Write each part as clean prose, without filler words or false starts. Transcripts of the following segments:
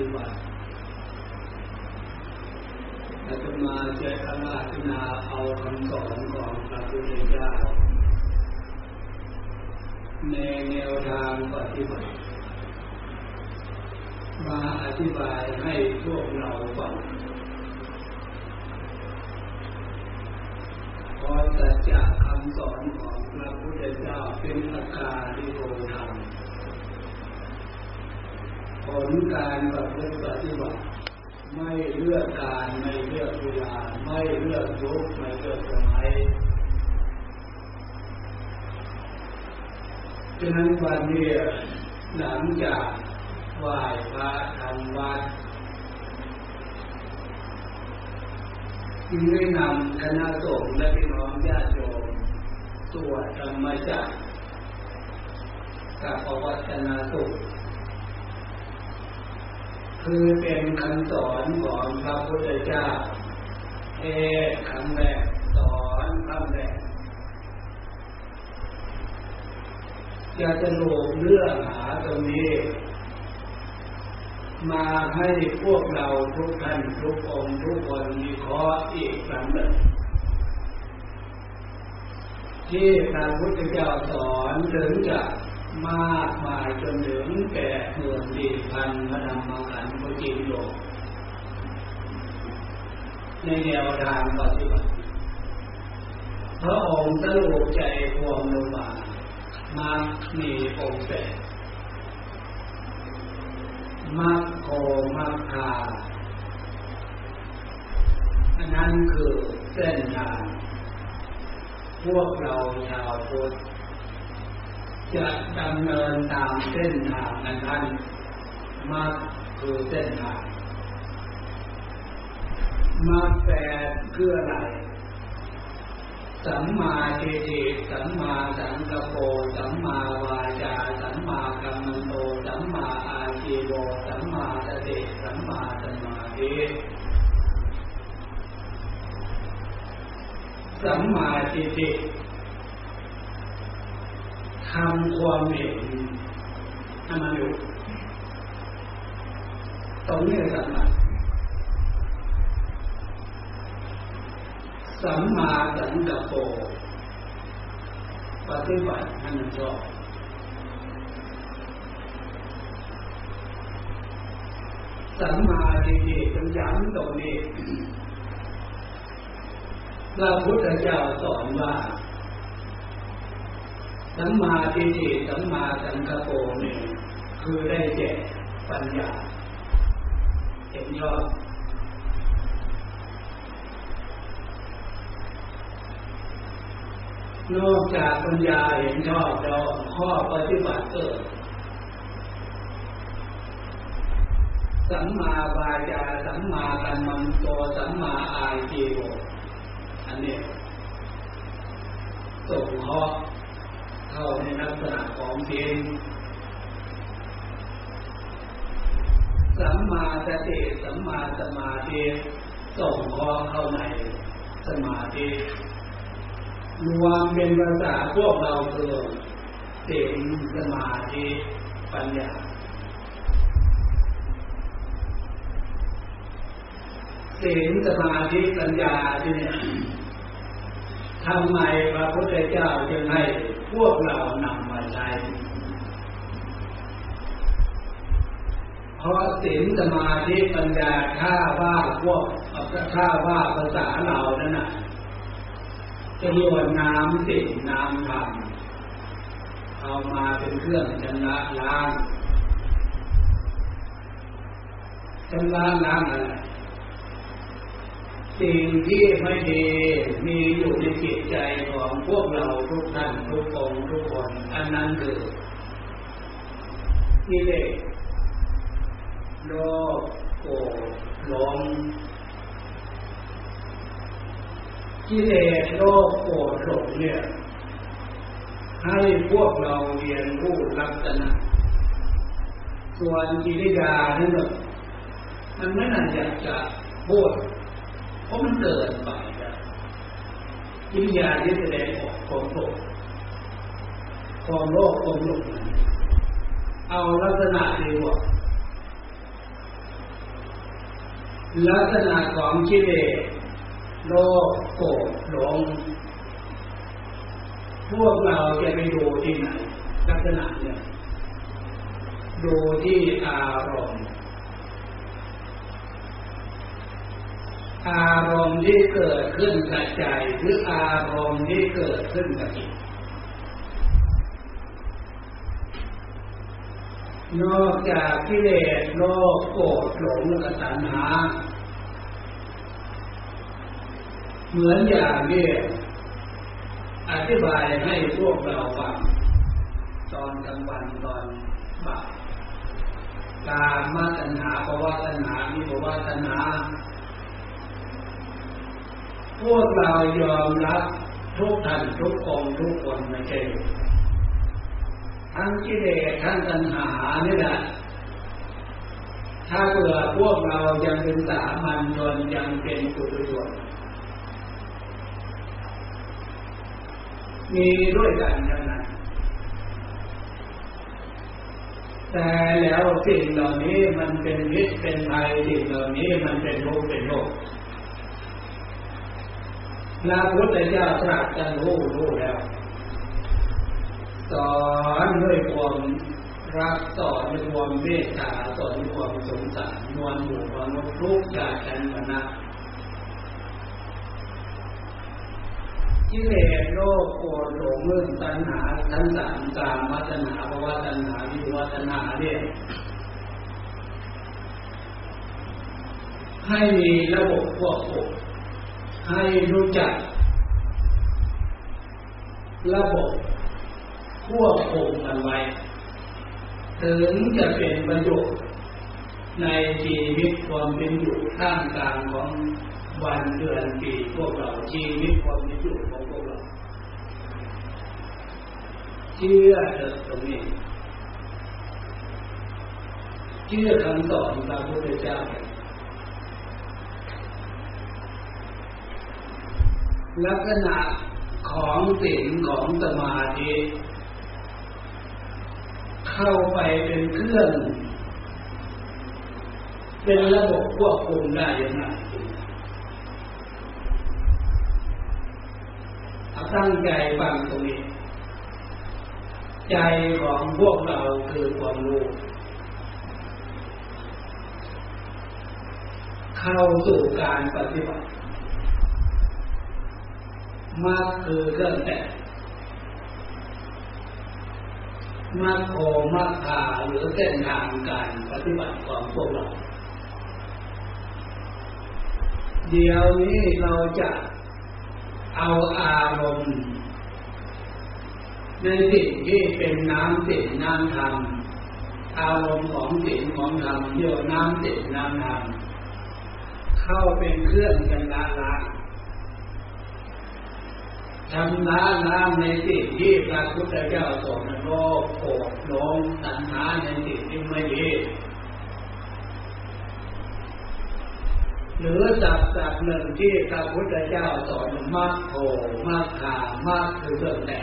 ฏิบัติอาตมาจะอาราธนาเอาคำสอนของพระพุทธเจ้าในแนวทางปฏิบัติมาอธิบายให้พวกเราฟังเพราะสัจจะคำสอนของพระพุทธเจ้าเป็นหลักการที่โอธรรมผลการประพฤติปฏิบัติไม่เลือกการไม่เลือกเวลาไม่เลือกยุคไม่เลือกสมัยฉะนั้นวันนี้หลังจากไหว้พระทำวัดจึงได้นำคณะสงฆ์และพี่น้องญาติโยมสวดธรรมจักรกับปวัตนสูตรคือเป็นคำสอนของพระพุทธเจ้าเทศน์คำแรกสอนคำแรกจะสรุปเรื่องหาตรงนี้มาให้พวกเราทุกท่านทุกองค์ทุกคนมีข้ออีกครั้งหนึ่งที่พระพุทธเจ้าสอนถึงจะมากมายจนถึงแก่หมื่นดีพันมนำมาขันธ์พุทธิโลกในแนวทางปฏิบัติพระองค์สรุปใจความลงมามักมีองค์แปดมักโกมักคาอันนั้นคือเส้นทางพวกเราชาวพุทธจะดำเนินตามเส้นทางนั้นมักคือเส้นทางมักแปดคืออะไรสัมมาทิฏฐิสัมมาสังกัปโปสัมมาวาจาสัมมากัมมันโตสัมมาอาชีโวสัมมาสติสัมมาสมาธิสัมมาทิฏฐิทำความเห็นอันนั้นอยู่ตรงนี้สัมมาสัมมาสังกัปโปปฏิบัติให้มันชอบสัมมาทิฏฐิต้องย้ำตรงนี้พระพุทธเจ้าสอนว่าสัมมาทิฏฐิสัมมาสังกัปโปนี่คือได้แก่ปัญญาเห็นชอบนอกจากปัญญาเห็นชอบแล้วข้อปฏิบัติเกิดสัมมาวาจาสัมมากัมมันโตสัมมาอาชีโวอันนี้ส่งข้อเข้าในลักษณะของเพียงสัมมาสติสัมมาสมาธิส่งข้อเข้าในสมาธิรวมเป็นภาษาพวกเราคือศีลสมาธิปัญญาศีลสมาธิปัญญาที่เนี่ยทำไมพระพุทธเจ้าจึงให้พวกเรานำมาใช้เพราะศีลสมาธิปัญญาถ้าว่าภาษาเรานั่นน่ะจะโยนน้ำสิ่งน้ำธรรมเอามาเป็นเครื่องชำระล้างอะไรสิ่งที่ไม่ดีมีอยู่ในจิตใจของพวกเราทุกท่านทุกองค์ทุกคนอันนั้นคือกิเลสโลภโกรธหลงกิเลสโลภโกรธหลงเนี่ยให้พวกเราเรียนรู้ลักษณะส่วนกิริยานั่นน่ะมันไม่น่าอยากจะพูดเพราะมันเกินไปนะกิริยาที่แสดงออกของโลภความโลภความหลงเอาลักษณะดีกว่า ลักษณะของกิเลสโลภโกรธหลงพวกเราจะไปดูที่ไหนลักษณะเนี่ยดูที่อารมณ์ที่เกิดขึ้นกับใจหรืออารมณ์ที่เกิดขึ้นกับจิตนอกจากกิเลสโลภโกรธหลงและตัณหาเหมือนอย่างนี้อธิบายให้พวกเราฟังตอนกลางวันตอนบ่ายกามตัณหาภวตัณหาวิภวตัณหาพวกเรายอมรับทุกท่านทุกองทุกคนไม่ใช่ทั้งกิเลสทั้งตัณหานี่แหละถ้าเผื่อพวกเรายังเป็นสามัญชนยังเป็นปุถุชนมีด้วยกันทั้งนั้นแต่แล้วสิ่งเหล่านี้มันเป็นฤทธิ์เป็นภัยสิ่งเหล่านี้มันเป็นโรคเป็นโรคพระพุทธเจ้าตรัสรู้แล้วสอนด้วยความรักสอนด้วยความเมตตาสอนด้วยความสงสารนวลหมู่มนุษย์ทุกชาติชั้นวรรณะกิเลสโลภโกรธหลงเมื่อตัณหาทั้งสามกามตัณหาภวตัณหาวิภวตัณหาเนี่ยให้มีระบบควบคุมให้รู้จักระบบควบคุมกันไว้ถึงจะเป็นประโยชน์ในชีวิตความเป็นอยู่ท่ามกลางของวันเดือนปีพวกเราชีวิตความเป็นอยู่ของพวกเราเชื่อเถอะตรงนี้เชื่อคำสอนพระพุทธเจ้าลักษณะของศีลของสมาธิเข้าไปเป็นเครื่องเป็นระบบควบคุมได้ยังไงตั้งใจฟังตรงนี้ใจของพวกเราคือความรู้เข้าสู่การปฏิบัติมรรคคือเครื่องแต่มรรคโอมรรคาหรือเส้นทางการปฏิบัติของพวกเราเดี๋ยวนี้เราจะเอาอารมณ์ในสิ่งที่เป็นน้ำสิ่งน้ำธรรมอารมณ์ของสิ่งของธรรมเรียกว่าน้ำสิ่งน้ำธรรมเข้าเป็นเครื่องกันล้างทำล้างในสิ่งที่พระพุทธเจ้าสอนโลภโกรธหลงตัณหาในสิ่งที่ไม่ดีหรือจากหนึ่งที่พระพุทธเจ้าสอนมรรคโอมรรคามรรคคือเรื่องแต่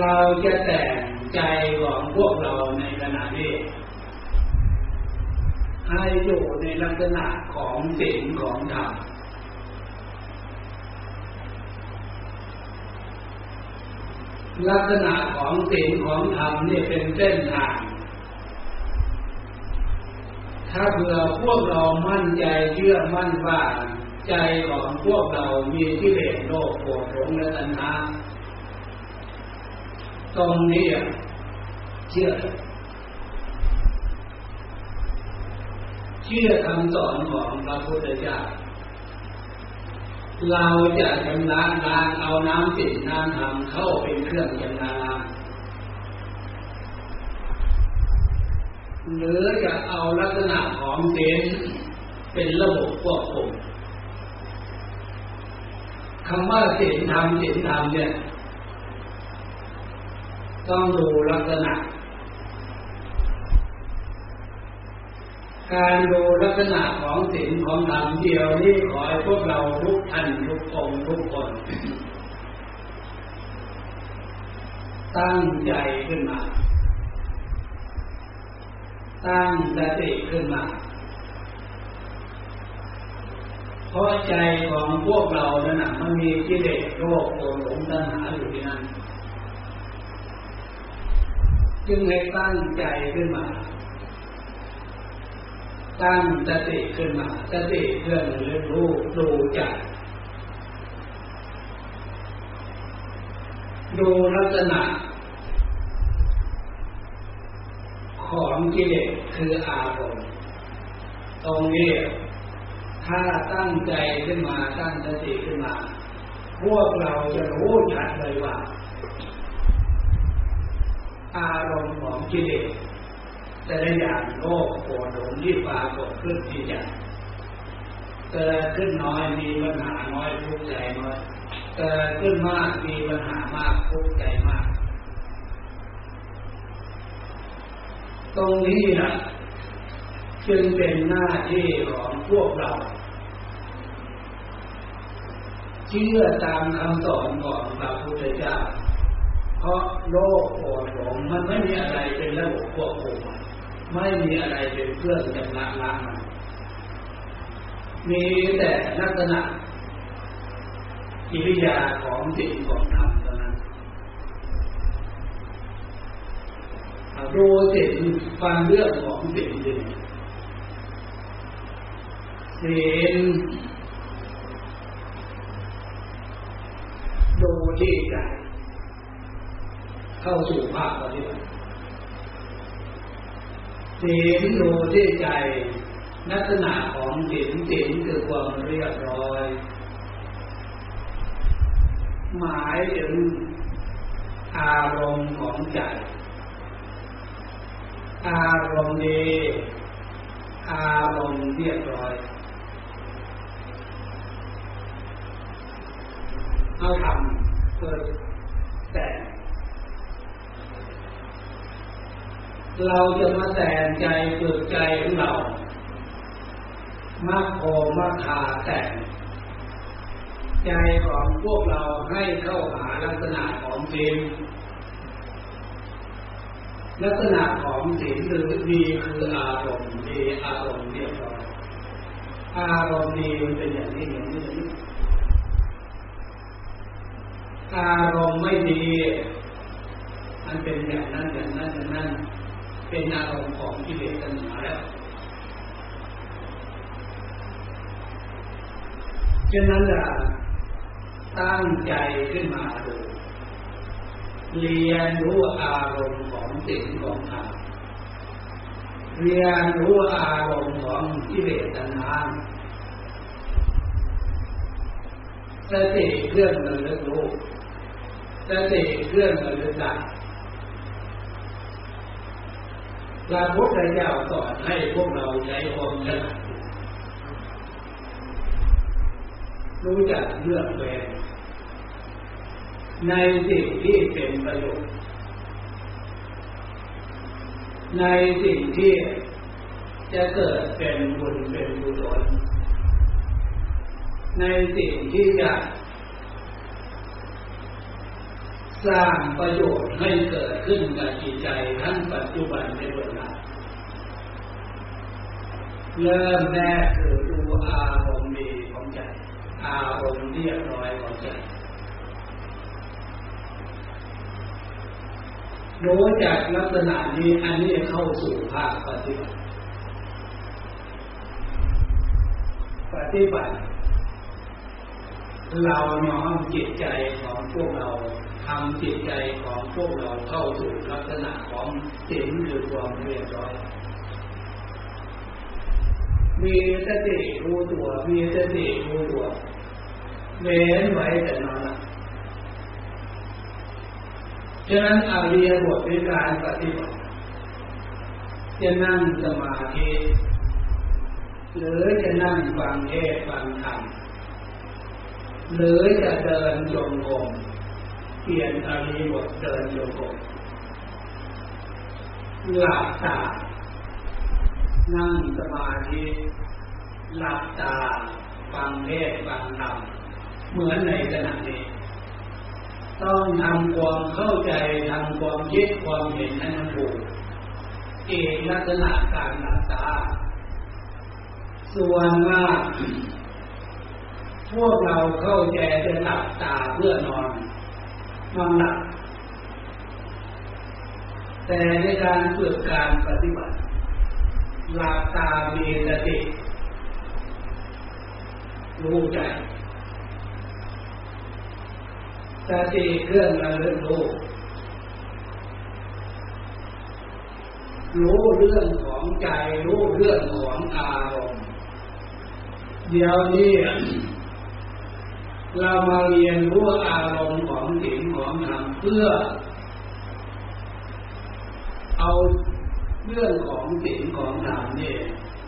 เราจะแต่งใจของพวกเราในขณะนี้ให้อยู่ในลักษณะของศีลของธรรมลักษณะของศีลของธรรมนี่เป็นเส้นทางถ้าเผื่อพวกเรามั่นใจเชื่อมั่นว่าใจของพวกเรามีกิเลสโลภโกรธหลงและตัณหาตรงนี้เชื่อคำสอนของพระพุทธเจ้าเราจะชำระล้างเอาน้ำสิ่งน้ำธรรมเข้าเป็นเครื่องชำระล้างหรือจะเอาลักษณะของศีลเป็นระบบควบคุมคำว่าศีลธรรมเนี่ยต้องดูลักษณะการดูลักษณะของศีลของธรรมเดียวนี้ขอให้พวกเราทุกท่านทุกองทุกคนตั้งใจขึ้นมา ตั้งสติขึ้นมาเพราะใจของพวกเราเนี่ยนะมันมีกิเลสโรคโกรธหลงตัณหาอยู่ที่นั่นจึงให้ตั้งใจขึ้นมาตั้งสติขึ้นมาสติเพื่อเรียนรู้ดูใจดูลักษณะของกิเลสคืออารมณ์ตรงนี้ถ้าตั้งใจขึ้นมาตั้งสติขึ้นมาพวกเราจะรู้ชัดเลยว่าอารมณ์ของกิเลสแต่ละอย่างโลภโกรธหลงที่ปรากฏขึ้นที่ใจเกิดขึ้นน้อยมีปัญหาน้อยทุกข์ใจน้อยเกิดขึ้นมากมีปัญหามากทุกข์ใจมากตรงนี้นะจึงเป็นหน้าที่ของพวกเราเชื่อตามคำสอนของพระพุทธเจ้าเพราะโลกโกรธหลงมันไม่มีอะไรเป็นระบบควบคุมไม่มีอะไรเป็นเครื่องจัดการล้างมันมีแต่ลักษณะกิริยาของสิ่งของธรรมเท่านั้นดูสิ่งฟังเรื่องของสิ่งหนึ่งศีลดูที่ใจเข้าสู่ภาคปฏิบัติศีลดูที่ใจลักษณะของศีลคือความเรียบร้อยหมายถึงอารมณ์ของใจอารมณ์ดีอารมณ์เรียบร้อยเอาทำเพื่อแต่เราจะมาแต่งใจฝึกใจของเรามาโคมาขาแต่งใจของพวกเราให้เข้าหาลักษณะของศีลลักษณะของศีลหรือดีคืออารมณ์ดีอารมณ์เรียบร้อยอารมณ์ดีมันเป็นอย่างนี้อย่างนี้อารมณ์ไม่ดีมันเป็นอย่างนั้นอย่างนั้นอย่างนั้นเป็นอารมณ์ของกิเลสตัณหาแล้วฉะนั้นล่ะตั้งใจขึ้นมาดูเรียนรู้อารมณ์ของสิ่งของธรรมเรียนรู้อารมณ์ของกิเลสตัณหาสติเครื่องระลึกรู้สติเครื่องระลึกได้พระพุทธเจ้าสอนให้พวกเราใช้ความฉลาดรู้จักเลือกแยะในสิ่งที่เป็นประโยชน์ในสิ่งที่จะเกิดเป็นบุญเป็นกุศลในสิ่งที่จะสร้างประโยชน์ให้เกิดขึ้นกับจิตใจทั้งปัจจุบันและเบื้องหน้าเริ่มแรกคือดูอารมณ์ดีของใจอารมณ์เรียบร้อยของใจรู้จักลักษณะนี้อันนี้เข้าสู่ภาคปฏิบัติเราน้อมจิตใจของพวกเราทำจิตใจของพวกเราเข้าสู่ลักษณะของศีลหรือความเรียบร้อยมีสติรู้ตัวมีสติรู้ตัวเว้นไว้แต่นอนหลับฉะนั้นอริยบทในการปฏิบัติจะนั่งสมาธิหรือจะนั่งฟังเทศน์ฟังธรรมหรือจะเดินจงกรมเปลี่ยนอริยบทเดินจงกรมหลับตานั่งสมาธิหลับตาฟังเทศน์ฟังธรรมเหมือนในขณะนี้ต้องทำความเข้าใจทำความคิดความเห็นให้มันถูก เอกลักษณะการรักษาส่วนมากพวกเราเข้าใจจะหลับตาเพื่อนอนนอนหลับแต่ในการฝึกการปฏิบัติหลับตามีสติรู้ใจสติเครื่องระลึกรู้เรื่องของใจรู้เรื่องของอารมณ์เดี๋ยวนี้เรามาเรียนรู้อารมณ์ของศีลของธรรมเพื่อเอาเรื่องของศีลของธรรมนี่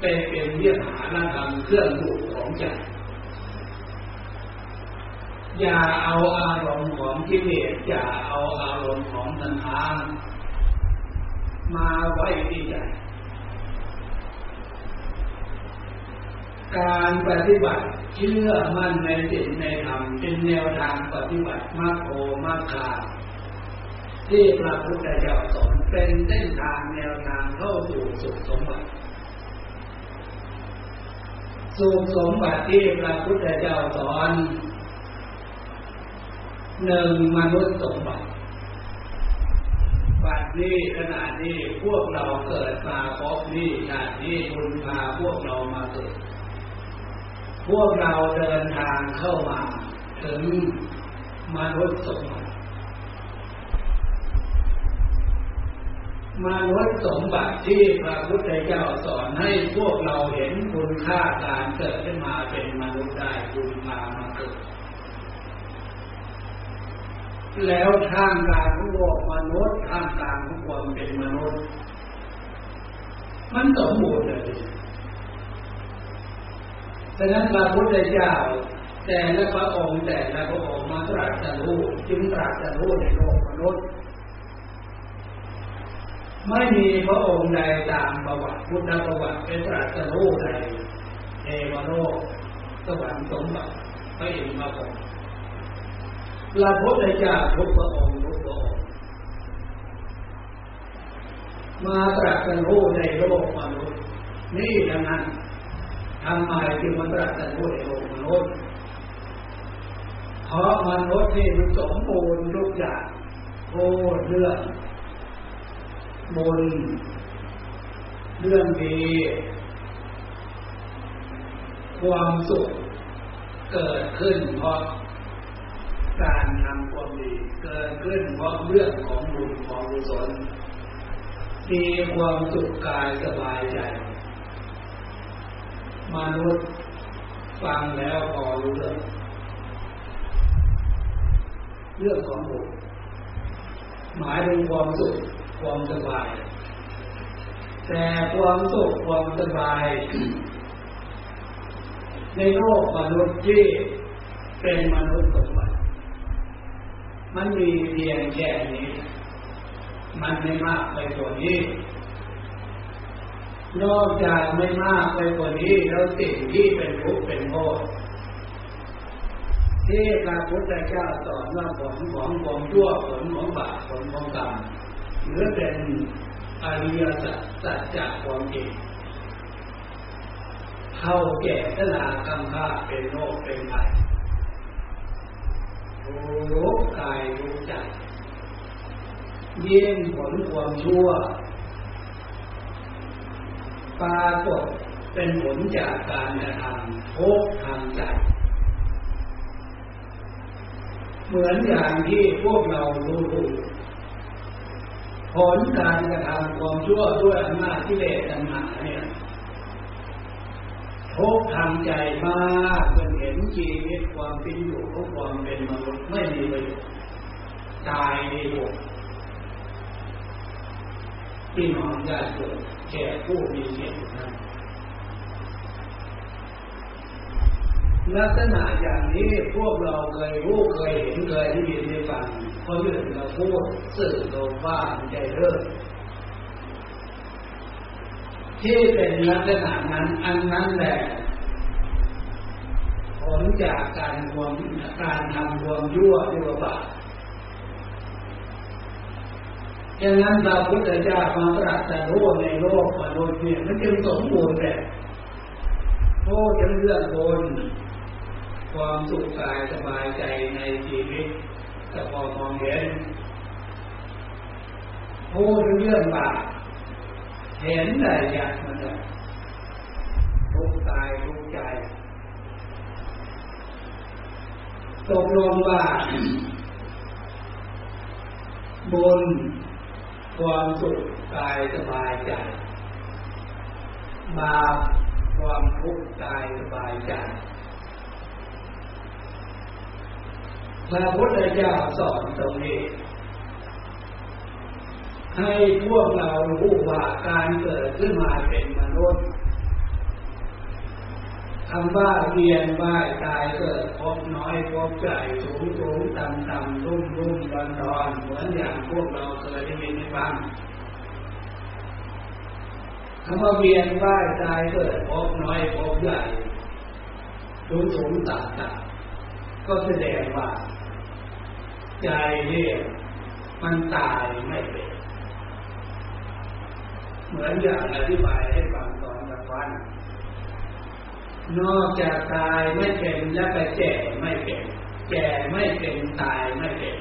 เป็นวิหารธรรมเครื่องอยู่ของใจอย่าเอาอารมณ์ของกิเลสอย่าเอาอารมณ์ของตัณหามาไว้ที่ใจการปฏิบัติเชื่อมั่นในศีลในธรรมเป็นแนวทางปฏิบัติมรรคโอมรรคาที่พระพุทธเจ้าสอนเป็นเส้นทางแนวทางเข้าสู่สุขสมบัติสุขสมบัติที่พระพุทธเจ้าสอนหนึ่งมนุษย์สมบัติบัดนี้ขณะนี้พวกเราเกิดมาพบนี้ชาตินี้บุญพาพวกเรามาเกิดพวกเราเดินทางเข้ามาถึงมนุษย์สมบัติมนุษย์สมบัติที่พระพุทธเจ้าสอนให้พวกเราเห็นคุณค่าการเกิดขึ้นมาเป็นมนุษย์ได้บุญพามาเกิดแล้วทางการของโลกมนุษย์ทางการของความเป็นมนุษย์มันสมบูรณ์เลยฉะนั้นพระพุทธเจ้าแต่ละพระองค์มาตรัสรู้จึงตรัสรู้ในโลกมนุษย์ไม่มีพระองค์ใดตามประวัติพุทธประวัติเป็นตรัสรู้ในเทวโลกสวรรค์สมบัติพระอินทร์มาก่อนพระพุทธเจ้าทุกพระองค์มาตรัสรู้ในโลกมนุษย์นี่ดังนั้นทำไมจึงมาตรัสรู้ในโลกมนุษย์เพราะมนุษย์นี่มันสมบูรณ์ทุกอย่างโอ้เรื่องบุญเรื่องดีความสุขเกิดขึ้นเพราะการทำความดีเกิดขึ้นเพราะเรื่องของบุญของกุศลมีความสุขกายสบายใจมนุษย์ฟังแล้วพอรู้เรื่องของบุญหมายถึงความสุขความสบายแต่ความสุขความสบายในโลกมนุษย์ที่เป็นมนุษย์สมบัติมันมีเพียงแค่นี้มันไม่มากไปกว่านี้นอกจากไม่มากไปกว่านี้แล้วสิ่งที่เป็นทุกข์เป็นโทษที่พระพุทธเจ้าสอนว่าผลของความชั่วผลของบาปผลของกรรมหรือเป็นอริยสัจจะความจริงเข้าแก่ชรากรรมฆ่าเป็นโรคเป็นภัยรู้กายรู้ใจเยี่ยมผลความชั่วปรากฏเป็นผลจากการกระทำโทษทางใจเหมือนอย่างที่พวกเรารู้ผลการกระทำความชั่วด้วยอำนาจกิเลสตัณหาเนี่ยโทษทางใจมากจนเห็นชีวิตความเป็นอยู่ของความเป็นมนุษย์ไม่มีประโยชน์ตายในโลกที่นอนยากจนแก่ผู้มีเกียรตินั้นลักษณะอย่างนี้พวกเราเคยรู้เคยเห็นเคยได้ยินได้ฟังคนอื่นมาพูดสื่อโลกบ้านใจเลิศที่เป็นลักษณะนั้นอันนั้นแหละผลจากการทำความยั่วด้วยบาป ดังนั้นเราพุทธเจ้าความตรัสรู้ในโลกมาโดยเพียงนั้นจึงสมบูรณ์แบบโอ้ทั้งเรื่องบนความสุขกายสบายใจในชีวิตแต่พอมองเห็นโอ้เรื่องบาปเห็นได้ยากมันเลยทุกกายทุกใจตกลงว่าบนความสุขกายสบายใจบาปความทุกข์กายสบายใจพระพุทธเจ้าสอนตรงนี้ให้พวกเรารู้ว่าการเกิดขึ้นมาเป็นมนุษย์คำว่าเวียนว่ายตายเกิดพบน้อยพบใหญ่สูงๆต่ำๆรุ่มๆดอนๆเหมือนอย่างพวกเราเคยได้ยินได้ฟังคำว่าเวียนว่ายตายเกิดพบน้อยพบใหญ่สูงๆต่ำๆก็แสดงว่าใจเนี่ยมันตายไม่เป็นเหมือนอย่างอธิบายให้ฟังตอนกลางวันนอกจากตายไม่เป็นและไปแก่ไม่เป็นแก่ไม่เป็นตายไม่เป็น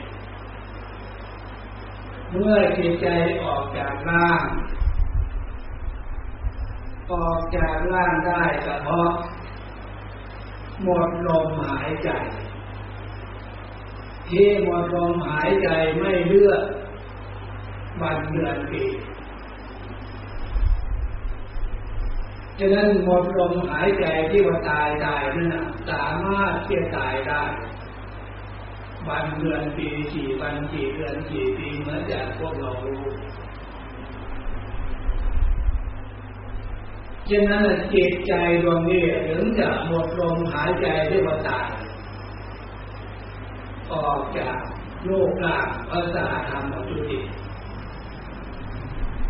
เมื่อจิตใจออกจากร่างออกจากร่างได้ก็เพราะหมดลมหายใจที่หมดลมหายใจไม่เลือกวันเดือนปีฉะนั้นหมดลมหายใจที่ว่าตายได้นั่นสามารถเที่ยวตายได้วันเดือนปีกี่วันกี่เดือนกี่ปีเหมือนอย่างพวกเรารู้ฉะนั้นจิตใจดวงนี้ถึงจะหมดลมหายใจที่ว่าตายออกจากโลกร่างภาษาธรรมจุติ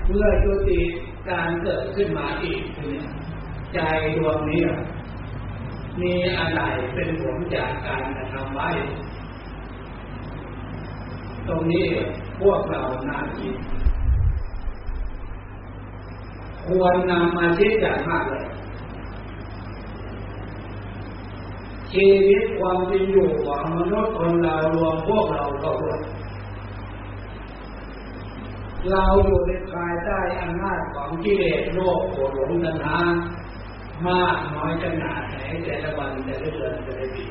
เมื่อจุติการเกิดขึ้นมาอีกเนี่ยใจดวงนี้มีอะไรเป็นผลจากการกระทำไว้ตรงนี้พวกเราน่าคิดควรนำมาคิดอย่างมากเลยชีวิตความเป็นอยู่ของมนุษย์คนเรารวมพวกเราก็ด้วยเราอยู่ในภายใต้อำนาจของกิเลสโลภโกรธหลงตัณหามากน้อยขนาดไหนแต่ละวันแต่ละเดือนแต่ละปี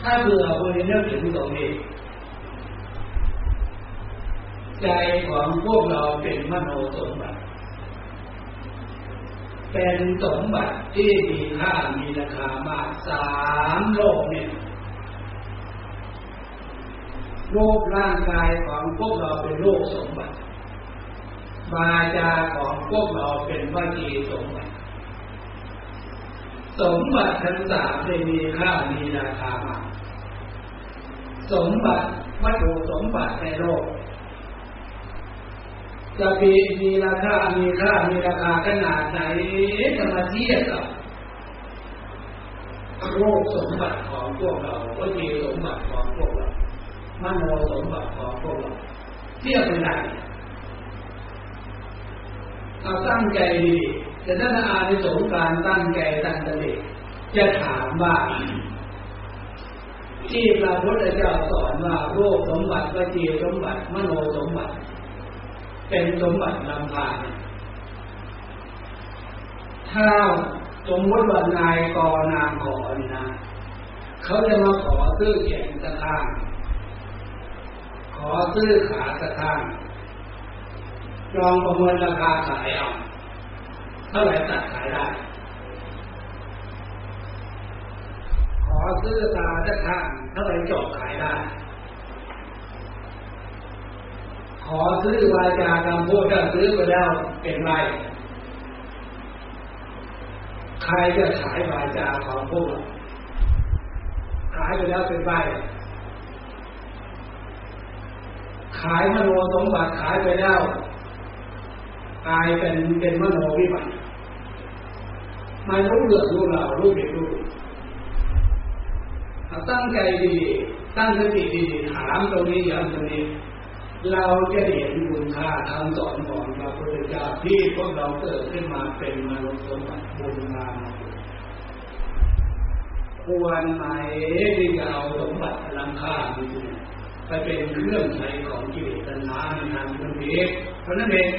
ถ้าเบื่อคนเลิกถึงตรงนี้ใจของพวกเราเป็นมโนสมบัติเป็นสมบัติที่มีค่ามีราคามากสามโลกเนี่ยโลกร่างกายของพวกเราเป็นโลกสมบัติวาจาของพวกเราเป็นวจีสมบัติสมบัติทั้งสามได้มีค่ามีราคามากสมบัติวัตถุสมบัติในโลกจะมีราคาขนาดไหนสมาธิกับโลกสมบัติของพวกเราวิถีสมบัติของพวกเรามโนสมบัติของพวกเราเทียบไม่ได้เอาตั้งใจดีแต่ถ้าอาในสงการตั้งใจตั้งใจจะถามว่าที่พระพุทธเจ้าสอนว่าโลกสมบัติวิถีสมบัติมโนสมบัติเป็นสมบัติลำพานถ้าสมมติว่านายกนางขอนี่นะเขาจะมาขอซื้อแขนตะข้างขอซื้อขาตะข้างลองประเมินราคาขายเอาเท่าไหร่ตัดขายได้ขอซื้อตาตะข้างเท่าไหร่จบขายได้ขอซื้อวาจากรรมพูดก็ซื้อไปแล้วเป็นไรใครจะขายวาจาของพวกเราขายไปแล้วเป็นไรขายมโนสมบัติขายไปแล้วกลายเป็นมโนวิบัติไม่รู้เรื่องรู้ราวรู้เด็กรู้ตั้งใจดีตั้งสติดีถามตรงนี้ย้ำตรงนี้ เราจะเห็นคุณค่าคำสอนของพระพุทธเจ้าที่พวกเราเกิดขึ้นมาเป็นมนุษย์สมบัติบุญงามควรไหมที่จะเอาสมบัติล้ำค่าไปเป็นเครื่องใช้ของกิเลสตัณหาในทางนั้นเองเพราะนั้นเอง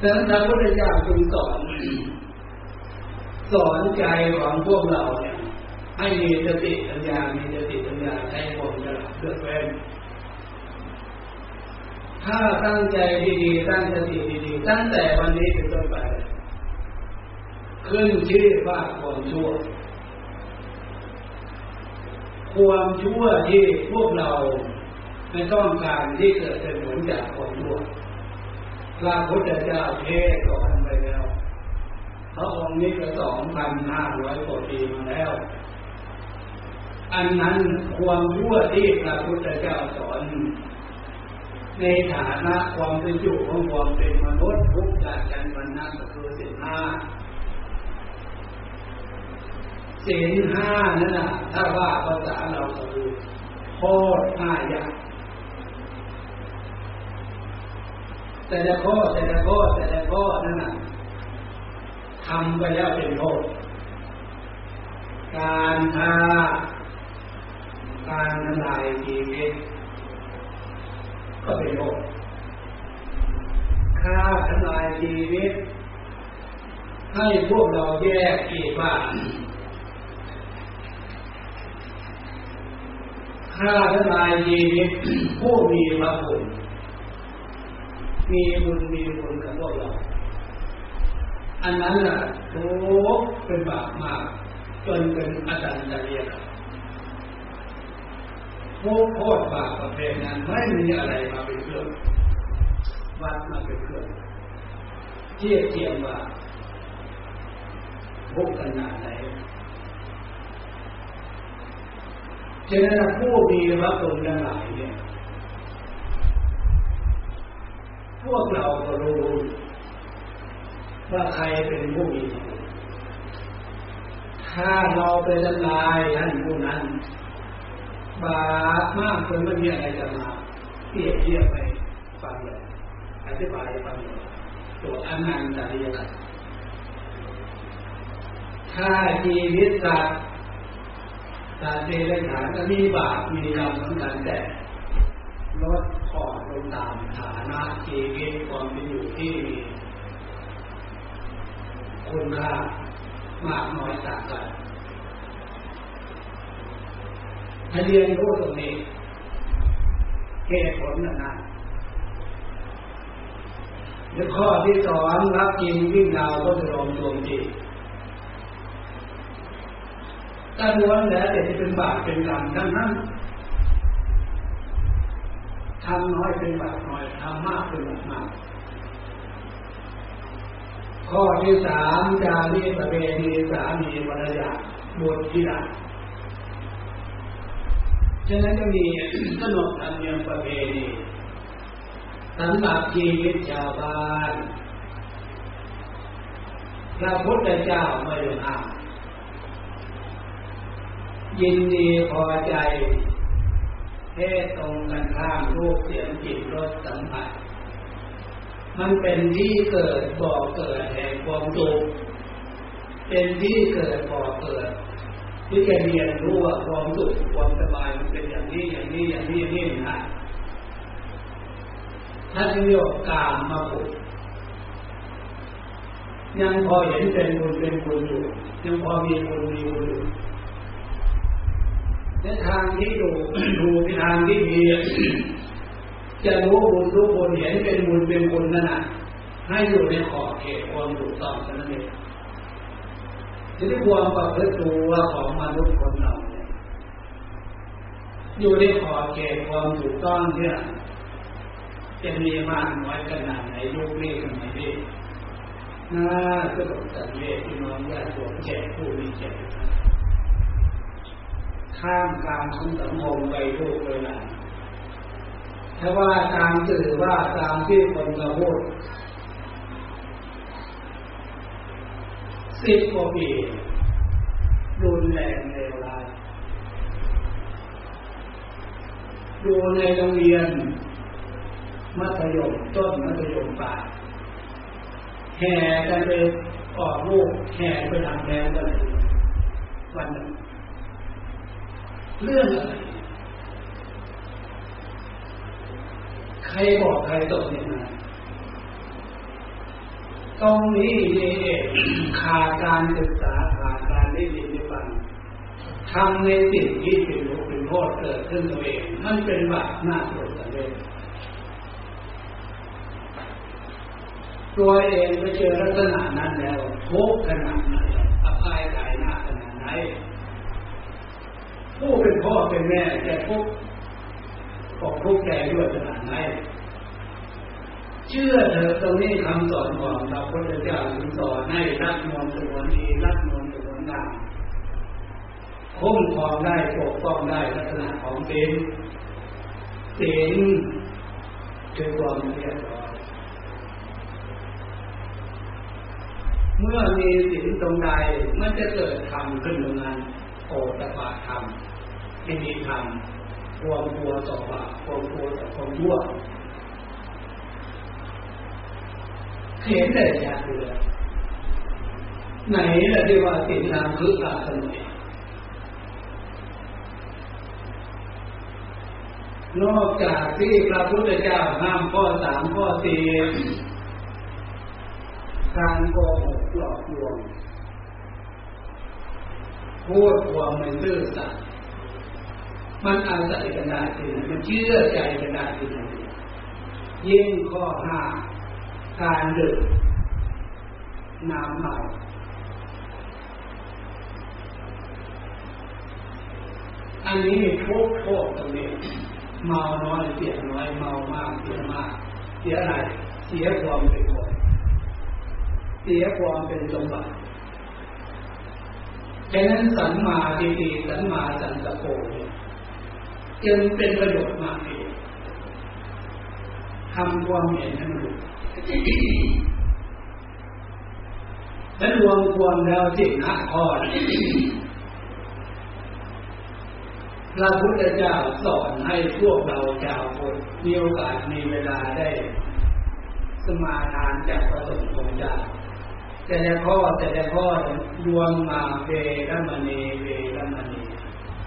ดังนั้นพระพุทธเจ้าจึงสอนใจของพวกเราเนี่ยให้มีสติปัญญาใช้ความฉลาดเลือกเฟ้นถ้าตั้งใจดีๆตั้งสติดีๆตั้งแต่วันนี้เป็นต้นไปขึ้นชื่อว่าความชั่วที่พวกเราไม่ต้องการที่เกิดเป็นผลจากความชั่วพระพุทธเจ้าเทศน์สอนไปแล้วพระองค์นี้ก็ 2,500 กว่าปีมาแล้วอันนั้นความชั่วที่พระพุทธเจ้าสอนในฐานะความเป็นอยู่ของความเป็นมนุษย์ทุกข์จากกันวันนั้นก็คือศีลห้านั่นน่ะถ้าว่าภาษาเราก็คือโทษห้าอย่างแต่ละข้อนั่นน่ะทำไปแล้วเป็นโทษการฆ่าการทำลายชีวิตก็เป็นโทษฆ่าทำลายชีวิตให้พวกเราแยกอีกว่าฆ่าทำลายชีวิตผู้มีพระคุณมีบุญกับพวกเราอันนั้นแหละทุกข์เป็นบาปมากจนเป็นอดันตริยกรรมโทษบาปประเภทนั้นไม่มีอะไรมาเป็นเครื่องวัดมาเป็นเครื่องเทียบเทียมว่าทุกข์ขนาดไหนฉะนั้นผู้มีพระคุณทั้งหลายเนี่ยพวกเราก็รู้ว่าใครเป็นผู้มีคุณถ้าเราไปทำลายท่านผู้นั้นบาปมากจนไม่มีอะไรจะมาเทียบเทียบไปฟังเลยอธิบายฟังเลยตัวอนันตริยกรรมถ้าชีวิตสัตว์เดรัจฉานก็มีบาปมีกรรมเหมือนกันแต่ลดขอดลงตามฐานะชีวิตความเป็นอยู่ที่มีคุณค่ามากน้อยต่างกันให้เรียนรู้ตรงนี้เหตุผลนั้นและข้อที่สองรับกินวิ่งราวก็จะรวมตัวจิตการล้วนแล้วแต่จะเป็นบาปเป็นกรรมทั้งนั้นทำน้อยเป็นบาปน้อยทำมากเป็นบาปมากข้อที่สามจารีตประเพณีสามีภรรยาบุตรธิดาฉะนั้นก็มีขนบธรรมเนียมประเพณีสำหรับชีวิตชาวบ้านพระพุทธเจ้าไม่ได้ห้ามยินดีพอใจเพศตรงกันข้ามรูปเสียงกลิ่นรสสัมผัสมันเป็นที่เกิดบ่อเกิดแห่งความสุขเป็นที่เกิดบ่อเกิดที่จะเรียนรู้ว่าความสุขความสบายมันเป็นอย่างนี้อย่างนี้นะท่านเรียกกามมาบุญยังพอเห็นเป็นบุญอยู่ยังพอมีบุญอยู่ในทางที่ดูในทางที่ดีจะรู้บุญเห็นเป็นบุญเป็นคุณนั่นน่ะให้อยู่ในขอบเขตความถูกต้องเท่านั้นเองจะได้ความประพฤติตัวของมนุษย์คนเราเนี่ยอยู่ในขอบเขตความถูกต้องเนี่ยจะมีมากน้อยขนาดไหนยุคนี้สมัยนี้น่าจะต้องสังเกตที่น้องญาติโยมแก่ผู้มีแก่ข้ามกลางของสังคมไปลูกเลยนะถ้าว่าตามสื่อว่าตามที่คนกระโดด10 กว่าปีรุนแรงเลวร้าย อยู่ในโรงเรียนมัธยมต้นมัธยมปลายแห่กันไปออกลูกแห่ไปทำแท้งกันเลยวันนั้นเรื่องอะไรใครบอกใครตกเนี่ยนะตรงนี้เองขาดการศึกษาขาดการได้ยินได้ฟังทำในสิ่งที่เป็นโลกเป็นโทษเกิดขึ้นตัวเองนั่นเป็นบาปหน้าโกรธเลยตัวเองไปเจอลักษณะนั้นแล้วทุกข์ขนาดไหนอับอายกายหน้าขนาดไหนผู้เป็นพ่อเป็นแม่จะทุกข์ของทุกข์ใจด้วยขนาดไหนเชื่อเถอะตรงนี้คำสอนของพระพุทธเจ้าสอนให้รักนวลสงวนดีรักนวลสงวนงามคุ้มครองได้ปกป้องได้ลักษณะของศีลศีลคือความเรียบร้อยเมื่อมีศีลตรงใดมันจะเกิดธรรมขึ้นตรงนั้นโอตปะธรรมไม่มีธรรมความกลัวต่อบาปความกลัวต่อความชั่วเห็นแต่ยาเกลือไหนล่ะที่ว่าศีลธรรมคือศาสนาโลกจากที่พระพุทธเจ้าห้ามข้อ3ข้อ4การโกหกหลอกลวงพูดความไม่ซื่อสัตย์มันอาศัยกันได้ที่ไหนมันเชื่อใจกันได้ที่ไหนยิ่งข้อ5การดื่มน้ำเมาอันนี้โทษตรงนี้เมาน้อยเสียน้อยเมามากเสียมากเสียอะไรเสียความเป็นคนเสียความเป็นสมบัติฉะนั้นสัมมาทิฏฐิสัมมาสังกัปโปจึงเป็นประโยชน์มากเลยทำความเห็นให้มันรู้และรวมความแล้วสิ่งหาข้อพระพุทธเจ้าสอนให้พวกเราชาวพุทธมีโอกาสมีเวลาได้สมาทานจากพระสงฆ์ของเจ้าแต่ละข้อรวมมาเวรมณีเวรมณี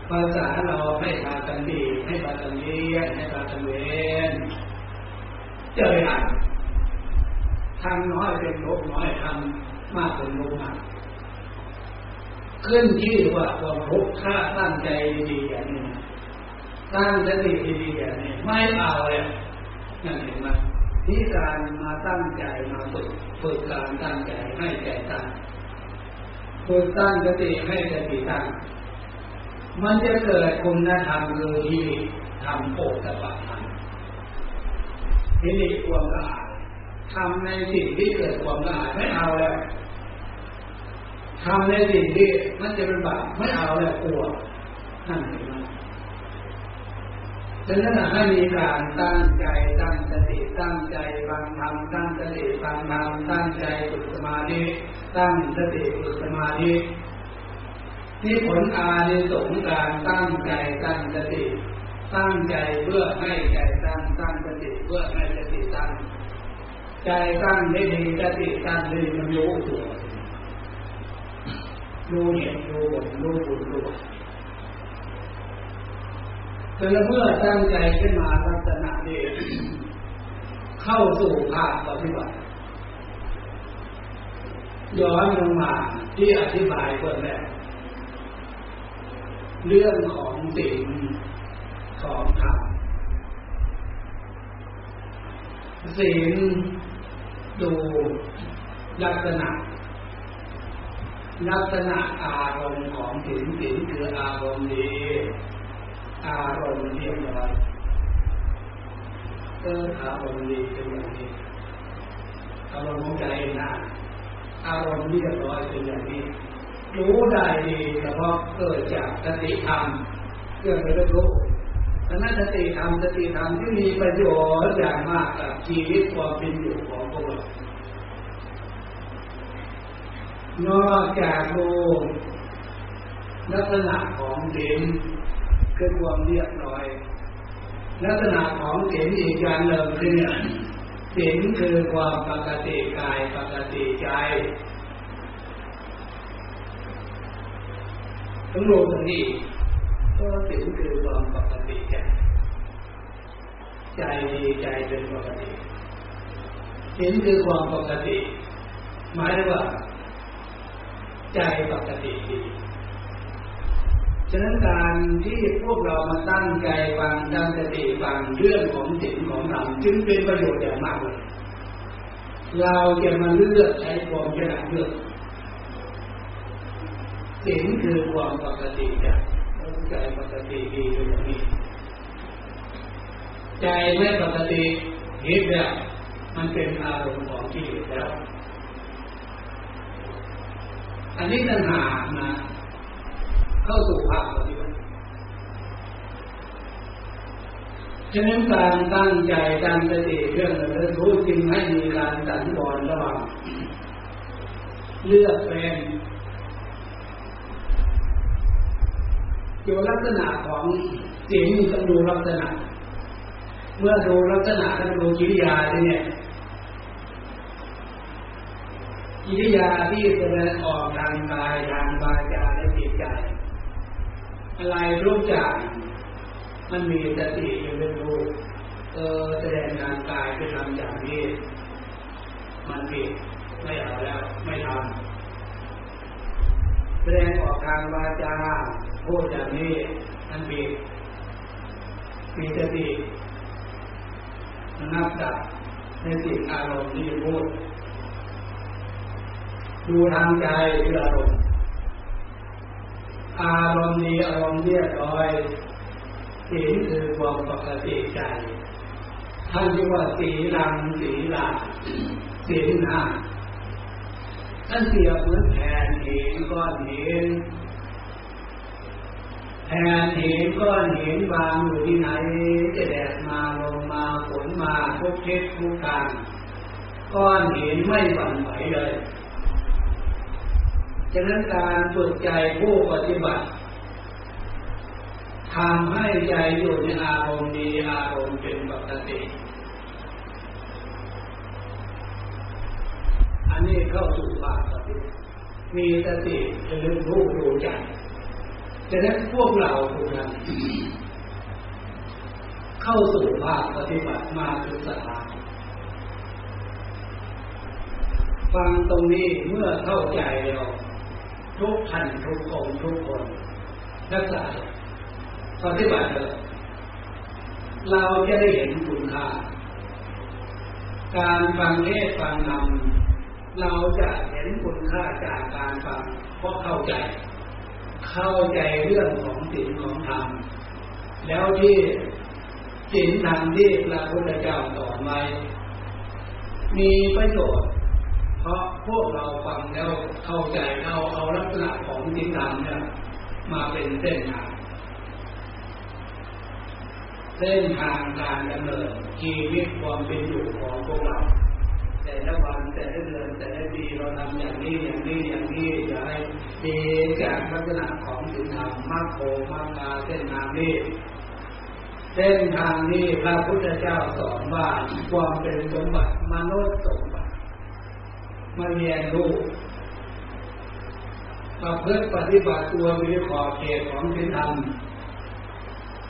ภาษาเราให้พากันดีให้พากันเลี้ยงให้พากันเวนเจริญทำน้อยเป็นลบน้อยทำมากเป็นลบมากขึ้นชื่อว่าความทุกข์ถ้าตั้งใจดีๆอย่างนี้ตั้งสติดีๆอย่างนี้ไม่เอาเลยนั่นเห็นไหมที่การมาตั้งใจมาฝึกการตั้งใจให้ใจตั้งฝึกตั้งสติให้สติตั้งมันจะเกิดคุณธรรมคือที่ทำโอตปะธรรมที่มีความละอายทำในสิ่งที่เกิดความละอายไม่เอาเลยทำในสิ่งที่มันจะเป็นบาปไม่เอาแล้วกลัวนั่นเองนะฉะนั้นให้มีการตั้งใจตั้งสติตั้งใจฟังธรรมตั้งสติฟังธรรมตั้งใจฝึกสมาธิตั้งสติฝึกสมาธินี่ผลอานิสงส์การตั้งใจตั้งสติตั้งใจเพื่อให้ใจตั้งสติเพื่อให้สติตั้งใจตั้งได้ดีสติตั้งได้ดีมันรู้ตัวรู้เห็นรู้ผลรู้บุญรู้แต่เมื่อตั้งใจขึ้นมาลักษณะนี้เข้าสู่ภาคปฏิบัติย้อนลงมาที่อธิบายเบื้องแรกเรื่องของศีลของธรรมศีลดูลักษณะอารมณ์ของศีลคืออารมณ์ดีอารมณ์เรียบร้อยอารมณ์ดีเป็นอย่างนี้อารมณ์ของใจน่ะอารมณ์เรียบร้อยเป็นอย่างนี้รู้ได้ดีเฉพาะเกิดจากสติธรรมเรื่องระดับโลกฉะนั้นสติธรรมที่มีประโยชน์อย่างมากกับชีวิตความเป็นอยู่ของพวกเรานอกจากดูลักษณะของศีลคือความเรียบร้อย ลักษณะของศีลอีกอย่างหนึ่งคือศีลคือความปกติกายปกติใจทั้งโลกนี้ก็ศีลคือความปกติใจใจดีใจเป็นปกติศีลคือความปกติหมายถึงว่าใจปกติดีฉะนั้นการที่พวกเรามาตั้งใจฟังตั้งสติฟังเรื่องของศีลของธรรมจึงเป็นประโยชน์อย่างมากเลยเราจะมาเลือกใช้ความฉลาดเลือกศีลคือความปกติใจปกติดีอยู่อย่างนี้ใจไม่ปกติคิดแล้วมันเป็นอารมณ์ของกิเลสแล้วอันนี้ตัณหานะเข้าสู่ภาคปฏิบัติฉะนั้นการตั้งใจตั้งสติเรื่องระลึกรู้จึงให้มีการสัญจรระหว่างเลือกเป็นเกี่ยวลักษณะของศีลต้องดูลักษณะเมื่อดูลักษณะต้องดูกิริยาด้วยเนี่ยกิริยาที่แสดงออกทางกายทางวาจาและจิตใจอะไรรูปอย่างมันมีสติอยู่ในรู้แสดงทางกายคือทำอย่างนี้มันผิดไม่เอาแล้วไม่ทำแสดงออกทางวาจาพูดอย่างนี้มันผิดมีสตินับจับในสิ่งอารมณ์ที่พูดดูทางใจหรืออารมณ์ดีอารมณ์เรียบร้อยศีลคือความปกติใจท่านเรียกว่าศีลังศีลาศีลห้าท่านเสียบเหมือนแผ่นหินก้อนหินแผ่นหินก้อนหินวางอยู่ที่ไหนจะแดดมาลมมาฝนมาทุกทิศทุกทางก้อนหินไม่หวั่นไหวเลยฉะนั้นการฝึกใจผู้ปฏิบัติทำให้ใจอยู่ในอารมณ์ดีอารมณ์เป็นปกติอันนี้เข้าสู่ภาคปฏิบัติมีสติจะเริ่มรู้ตัวใจฉะนั้นพวกเราทุกท่านเข้าสู่ภาคปฏิบัติมาถึงสถานฟังตรงนี้เมื่อเข้าใจแล้วทุกท่านทุกองทุกคนนักศึกษาปฏิบัติเราจะได้เห็นคุณค่าการฟังเทศน์ฟังธรรมเราจะเห็นคุณค่าจากการฟังเพราะเข้าใจเรื่องของศีลของธรรมแล้วที่ศีลธรรมที่พระพุทธเจ้าสอนไว้มีประโยชน์เพราะพวกเราฟังแล้วเข้าใจเอาลักษณะของศีลธรรมเนี่ยมาเป็นเส้นทางการดำเนินชีวิตความเป็นอยู่ของพวกเราแต่ละวันแต่ละเดือนแต่ละปีเราทำอย่างนี้อย่างนี้อย่างนี้อย่าให้เกิดจากลักษณะของศีลธรรมมรรคโภมรรคาเส้นทางนี้พระพุทธเจ้าสอนว่าความเป็นสมบัติมนุษย์สมบัติมาเรียนรู้มาเพื่อปฏิบัติตัววิริยขอบเขตของศีลธรรม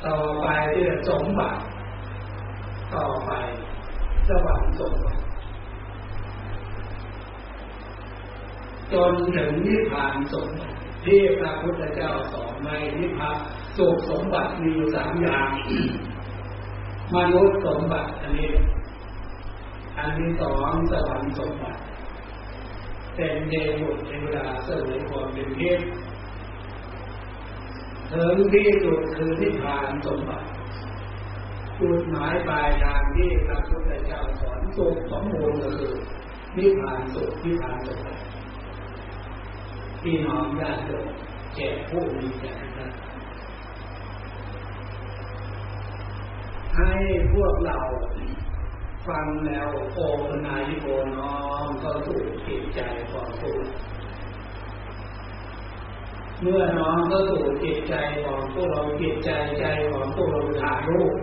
ต่อไปที่จะสมบัติต่อไปสวรรค์สมบัติจนถึงนิพพานสมบัติที่พระพุทธเจ้าสอนในนิพพานสุขสมบัติมีอยู่สามอย่างมนุษย์สมบัติอันนี้สองสวรรค์สมบัติเป็นเดบุตรเวลาเสวยความเป็นเทพเถิงที่สุดคือนิพพานสมบัติจุดหมายปลายทางที่พระพุทธเจ้าสอนสุขสมบูรณ์ก็คือนิพพานสุขนิพพานสมบัติที่น้อมญาติโยมแก่ผู้มีใจรักให้พวกเราฟังแล้วโอนายโกน้อมก็สู่จิตใจของผู้เมื่อน้องก็สู่จิตใจของพวกเราจิตใจของพวกเราทางรูป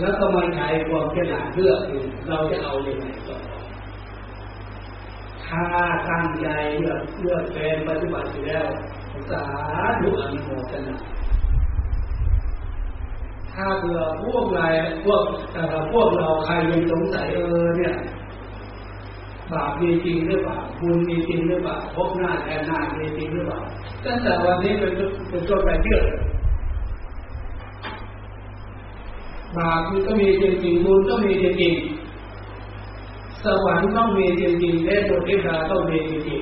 แล้วก็มาใช้ความฉลาดเลือกเราจะเอาอย่างไรต่อถ้าตั้งใจเลือกเป็นปฏิบัติอยู่แล้วสาธุอนุโมทนาถ้าเบื่อพวกเราใครยังสงสัยเนี่ยบาปมีจริงหรือเปล่าคุณมีจริงหรือเปล่าพบหน้าแทนหน้ามีจริงหรือเปล่าตั้งแต่วันนี้เป็นต้นไปเยอะบาปมันก็มีจริงบุญก็มีจริงสวรรค์ต้องมีจริงและบทที่เราต้องมีจริง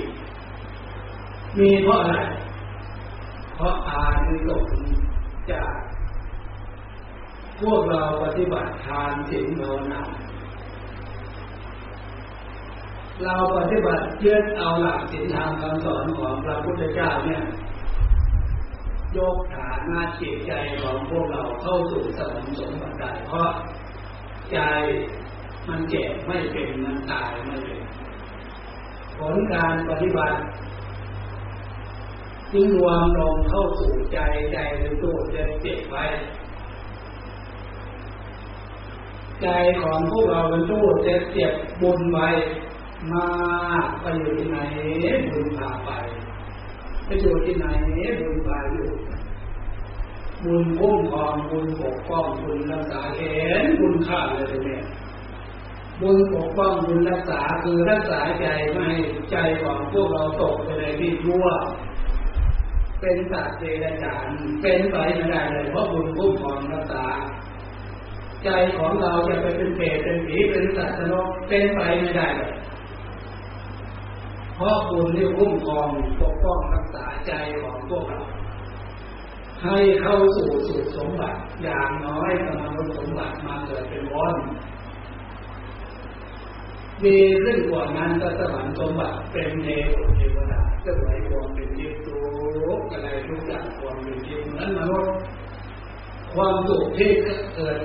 มีเพราะอะไรเพราะอานิสงส์จากพวกเราปฏิบัติทานศีลภาวนาเราปฏิบัติยึดเอาหลักศีลธรรมคำสอนของพระพุทธเจ้าเนี่ยยกฐานะจิตใจของพวกเราเข้าสู่สวรรค์สมบัติได้เพราะใจมันเจ็บไม่เป็นมันตายไม่เป็นผลการปฏิบัติจึงรวมลงเข้าสู่ใจเป็นตัวเจ็บไว้ใจของพวกเราเป็นตัวเจ็บบุญไว้มาไปอยู่ที่ไหนบุญพาไปอยู่ที่ไหนบุญพาอยู่บุญคุ้มครองบุญปกป้องบุญรักษาเห็นบุญข้าเลยเนี่ยบุญปกป้องบุญรักษาคือรักษาใจไม่ใจของพวกเราตกไปในที่รั่วเป็นสัตว์เดรัจฉานเป็นไปไม่ได้เลยเพราะบุญคุ้มครองรักษาใจของเราจะไปเป็นเปรตเป็นผีเป็นสัตว์นรกเป็นไปไม่ได้เลยเพราะบุญที่คุ้มครองปกป้องรักษาใจของพวกเราให้เข้าสู่สุขสมบัติอย่างน้อยสมรสมบัติมาเกิดเป็นร้อนมีเรื่องกว่านั้นก็สวรรค์สมบัติเป็นเทวดาจะไหวความเป็นเยี่ยมทุกอะไรทุกอย่างความเป็นเยี่ยมนั้นมนุษย์ความสุขที่เกิด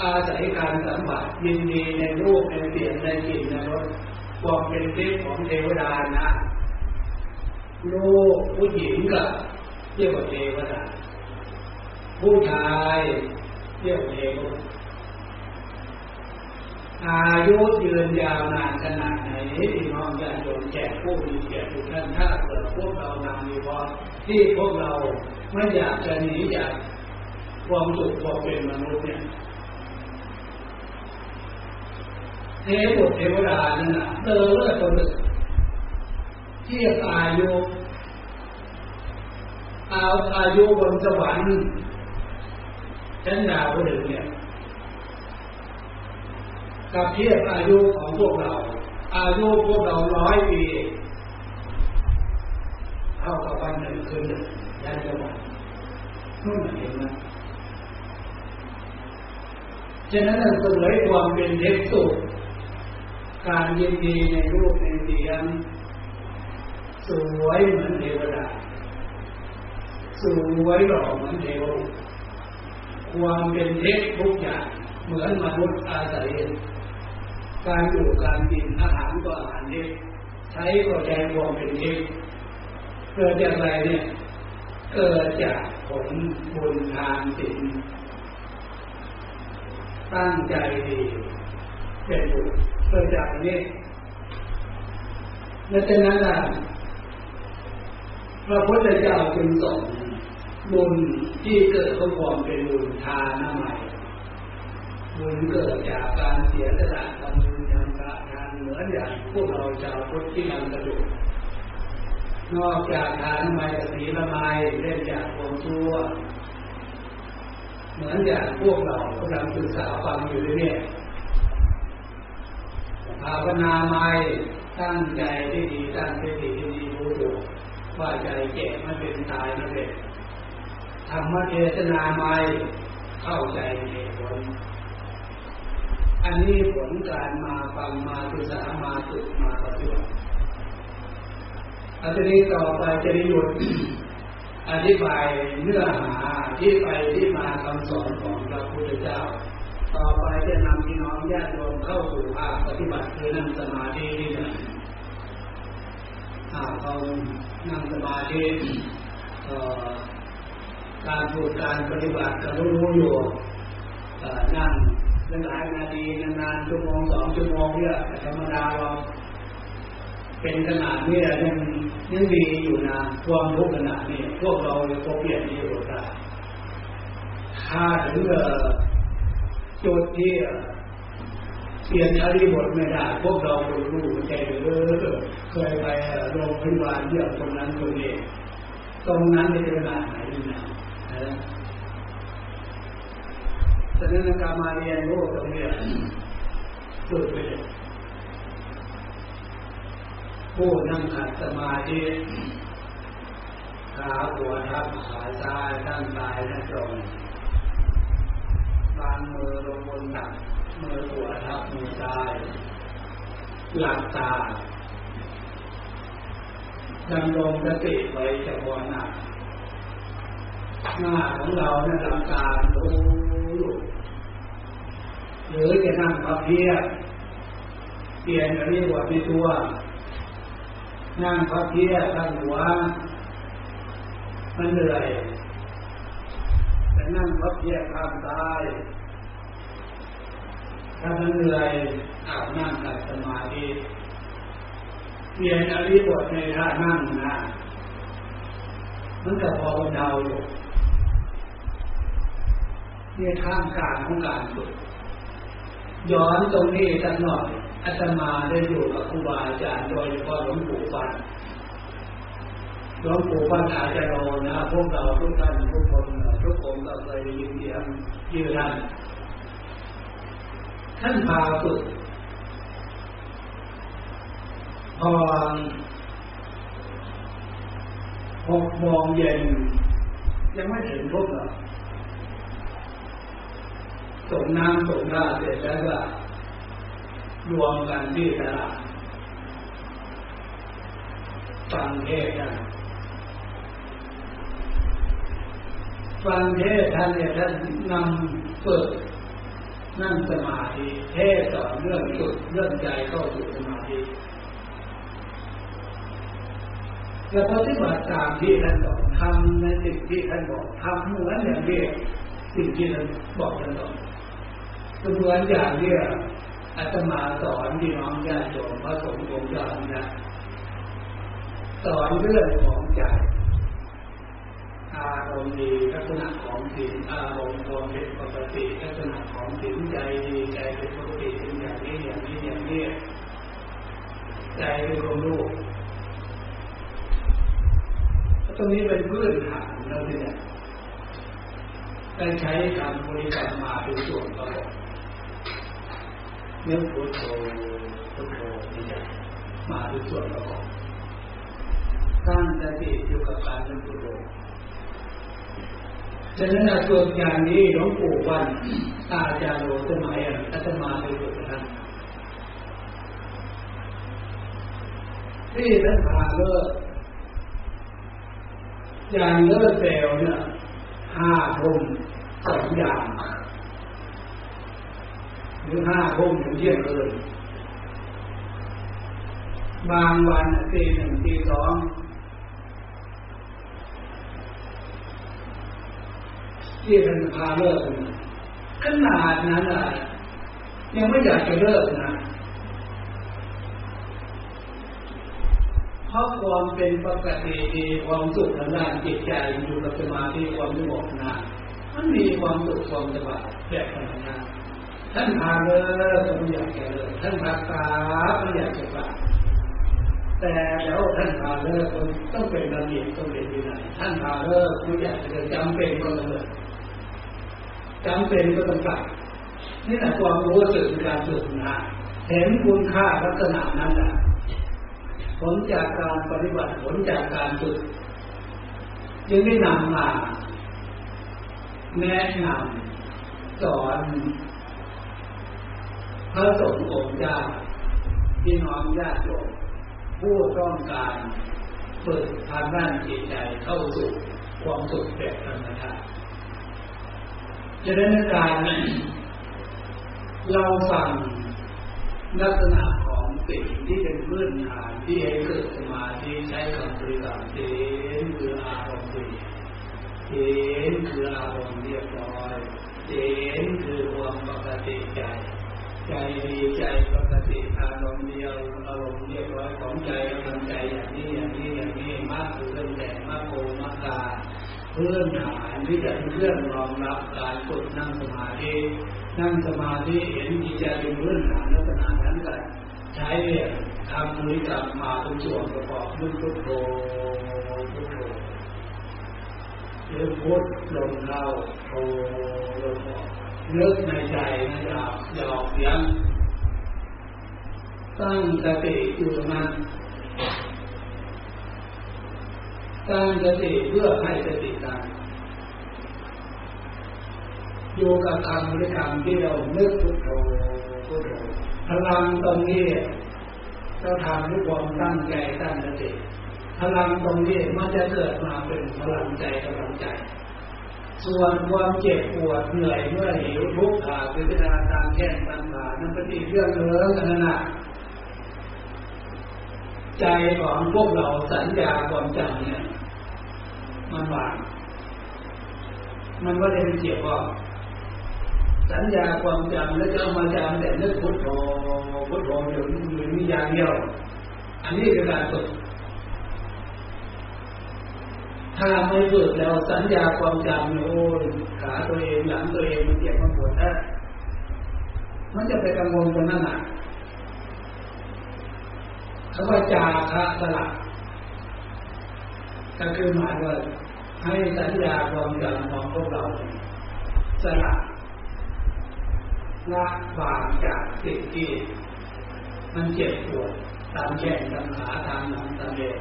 อาศัยการสัมผัสยินดีในรูปในเสียงในกลิ่นในรสความเป็นเทพของเทวดานะโลกผู้หญิงกับเรียกว่าเทวดาผู้ชายเรียกว่าเทวดาอายุยืนยาวนานขนาดไหนที่น้องญาติโยมแจกผู้มีเกียรติทุกท่านถ้าเกิดพวกเรานำมีพอที่พวกเราไม่อยากจะหนีจากความสุขความเป็นมนุษย์เนี่ยเทวดานั่นน่ะเจอเลือดตัวหนึ่งเทียบอายุบนสวรรค์ชั้นดาวหนึ่งเนี่ยกับเทียบอายุของพวกเราอายุพวกเรา100 ปีเท่ากับวันหนึ่งคืนหนึ่งยันสวรรค์นู่นเห็นไหมฉะนั้นเสวยความเป็นเทพสุขการยินดีในรูปในเสียงสวยเหมือนเทวดาสวยหล่อเหมือนเทวดาความเป็นเทพทุกอย่างเหมือนมนุษย์อาศัยการอยู่การกินอาหารก็อาหารเทพใช้ก็ใช้ความเป็นเทพเกิดจากอะไรเนี่ยเกิดจากผลบุญทานศีลตั้งใจดีเป็นบุญเกิดจากนี้และฉะนั้นพระพุทธเจ้าจึงสอนบุญที่เกิดขึ้นความเป็นบุญทานน้ำใหม่บุญเกิดจากการเสียสละทำบุญทำประทานเหมือนอย่างพวกเราชาวพุทธที่นำกระดูกนอกจากทานน้ำใหม่ศีลละไมเล่นจากความชั่วเหมือนอย่างพวกเรากำลังศึกษาฟังอยู่เรื่อยภาวนาใหม่ตั้งใจได้ดีตั้งใจดีดีรู้ตัวว่าใจแก่ไม่เป็นตายไม่เป็นธรรมเทศนาใหม่เข้าใจในผลอันนี้ผลการมาฟังมาศึกษามาฝึกมาปฏิบัติอันนี้ต่อไปจะได้หยุดอธิบายเนื้อหาที่ไปที่มาคำสอนของพระพุทธเจ้าต่อไปจะนำพี่น้องญาติโยมเข้าสู่ภาคปฏิบัติคือนั่งสมาธินี่นะเรานั่งสมาธิการพูดการปฏิบัติก็รู้อยู่นั่ง เป็นหลายนาทีนานๆชั่วโมงสองชั่วโมงเนี่ยธรรมดาเราเป็นขนาดนี้ยังดีอยู่นะความทุกข์ขนาดนี้พวกเราก็เปลี่ยนอยู่ได้ถ้าถึงจุดที่เปลี่ยนอริบทไม่ได้พวกเราคนรู้ใจเรื่อยๆเคยไปโรงพยาบาลเยี่ยมตรงนั้นตรงนี้ตรงนั้นในเวลาไหนนะฉะนั้นการมาเรียนรู้ตรงนี้สุดไปเลยผู้นั่งขัดสมาธิขาหัวทับขาซ้ายตั้งกายหน้าตรงวางมือลงบนตักมือหัวทับมือซ้ายหลับตาดำรงสติไว้เฉพาะหน้าของเราเนี่ยลำตารู้หรือจะนั่งพับเพียบเปลี่ยนอะไรหัวไปตัวนั่งพับเพียบตั้งหัวมันเหนื่อยแต่นั่งพับเพียบข้ามซ้ายถ้ามันเหนื่อยอาบน้ำขัดสมาธิเปลี่ยนอะไรหัวในท่านั่งนะมันก็พอเดาอยู่เนี่ยท่ามกลางของการฝึกย้อนตรงนี้สักหน่อยอาตมาได้อยู่กับครูบาอาจารย์โดยเฉพาะหลวงปู่ฟันหลวงปู่ฟันอาจารย์โนนะพวกเราทุกท่านทุกคนทุกองค์ก็เคยได้ยินเสียงยืนนั่นท่านพาฝึกพอ6 โมงเย็นยังไม่ถึงพวกเราส่งน้ำส่งราเสร็จแล้วก็รวมกันที่ตลาดฟังเทศน์ฟังเทศน์ท่านเนี่ยท่านนำฝึกนั่งสมาธิเทศน์สอนเรื่องจุดเรื่องใจเข้าสู่สมาธิแล้วปฏิบัติตามที่ท่านบอกทำในสิ่งที่ท่านบอกทำเหมือนอย่างที่สิ่งที่ท่านบอกท่านบอกเหมือนอย่างที่อาตมาสอนพี่น้องญาติโยมพระสงฆ์องค์เจ้านะสอนเรื่องของใจอารมณ์ดีลักษณะของศีลอารมณ์ความเป็นปกติลักษณะของศีลใจดีใจเป็นปกติเป็นอย่างนี้อย่างนี้อย่างนี้ใจเป็นความรู้ตรงนี้เป็นพื้นฐานแล้วเนี่ยได้ใช้คำบริกรรมมาเป็นส่วนประกอบเนื้อพุทโธพุทโธนี่จะมาเป็นส่วนประกอบตั้งสติอยู่กับการเป็นพุทโธฉะนั้นส่วนอย่างนี้หลวงปู่วันอาจารย์โลสมัยอาตมาไปฝึกนะที่ท่านพาเลิกอย่างเลิกเซลเนี่ย5 ทุ่ม 2 ยามหรือ5 ทุ่มถึงเที่ยงคืนบางวันตี 1 ตี 2ที่เป็นพาเลิกขนาดนั้นยังไม่อยากจะเลิกนะเพราะความเป็นปกติดีความสุขทางด้านจิตใจอยู่กับสมาธิความสงบนะมันมีความสุขความสบายแบบขนาดนั้นท่านพาเลิกก็ไม่อยากจะเลิกท่านพาตาไม่อยากจะปะแต่แล้วท่านพาเลิกต้องเป็นระเบียบต้องเป็นวินัยท่านพาเลิกไม่อยากจะจำเป็นก็ต้องเลิกจำเป็นก็ต้องปะนี่แหละความรู้สึกการสุขนะเห็นคุณค่าลักษณะนั้นนะผลจากการปฏิบัติผลจากการฝึกจึงได้นำมาแนะนำสอนพระสงฆ์องค์เจ้าพี่น้องญาติโยมผู้ต้องการฝึกทางด้านจิตใจเข้าสู่ความสุขแบบธรรมชาติจะได้การเราฟังลักษณะของสิ่งที่เป็นพื้นฐานที่ให้เกิดสมาธิใช้คำบริกรรมเจนคืออารมณ์ดีเจนคืออารมณ์เรียบร้อยเจนคือความปกติเจ ใจใจดีใจปกติอารมณ์เดียวอารมณ์เรียบร้อยของใจกำลังใจอย่างนี้อย่างนี้อย่างนี้มากเรื่องแดดมากโกมากตาเพื่อนหายที่จะเพื่อนรองรับการฝึกนั่งสมาธินั่งสมาธิเห็นดีใจเป็นเพื่อนหายลักษณะนั้นก็ใช้ทำบริกรรมมาเป็นส่วนประกอบนึกพุทโธพุทโธเลือกพุทลมเข้าโธลมออกเลือกในใจนะจ๊ะอย่าออกเสียงตั้งสติอยู่ตรงนั้นตั้งสติเพื่อให้สติตั้งอยู่กับคำบริกรรมที่เรานึกพุทโธพุทโธพลังตรงนี้เราทำด้วยความตั้งใจตั้งสติพลังตรงนี้มันจะเกิดมาเป็นพลังใจกำลังใจส่วนความเจ็บปวดเหนื่อยเมื่อหิวทุกข์ขาดวิญญาณตามแก่นตามหานั่นเป็นอีกเรื่องเลื้อนกันนะใจของพวกเราสัญญาความจำเนี่ยมันบางมันก็เลยเจ็บปวดสัญญาความจำแล้วจะเอามาจำแต่เรื่องพุทโธพุทโธหรือมีอย่างเดียวอันนี้คือการฝึกถ้าไม่ฝึกแล้วสัญญาความจำโอ้ยขาตัวเองหลังตัวเองมันเจ็บมันปวดนะมันจะไปกังวลตรงนั้นน่ะคำว่าจาคะสลักก็คือหมายว่าให้สัญญาความจำของพวกเราสลักละวางจากสิ่งที่มันเจ็บปวดตามแขนตามขาตามหลังตามเอว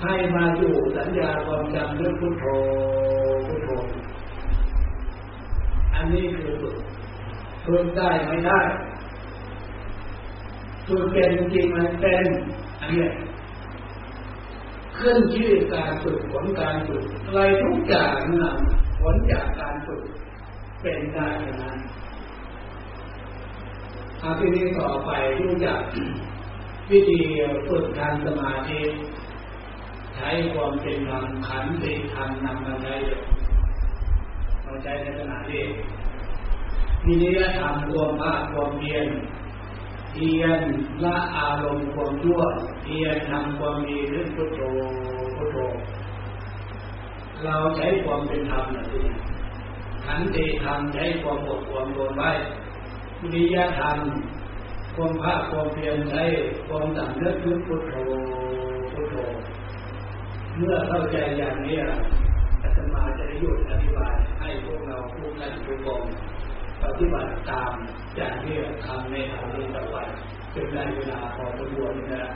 ให้มาอยู่สัญญาความจำเรื่องพุทโธพุทโธอันนี้คือฝึกฝึกได้ไม่ได้ฝึกเป็นจริงมันเป็นอันนี้ขึ้นชื่อการฝึกผลการฝึกอะไรทุกอย่างนั้นผลจากการฝึกเป็นได้อย่างนั้นทีนี้ต่อไปรู้จักวิธีฝึกทางสมาธิใช้ความเป็นธรรมขันติธรรมนำมาใช้มาใช้ในขณะนี้วิริยะทำความภาคความเพียรเพียรละอารมณ์ความชั่วเพียรทำความดีหรือพุทโธพุทโธเราใช้ความเป็นธรรมนะที่ขันติธรรมใช้ความอดความทนไว้วิริยะธรรมความภาคความเพียรใช้ความสำนึกนึกพุทโธพุทโธเมื่อเข้าใจอย่างนี้อาตมาจะได้หยุดอธิบายให้พวกเราทุกท่านทุกองค์ปฏิบัติตามอย่างที่ทำในทางนี้ต่อไปเป็นได้เวลาพอสมควรนะครับ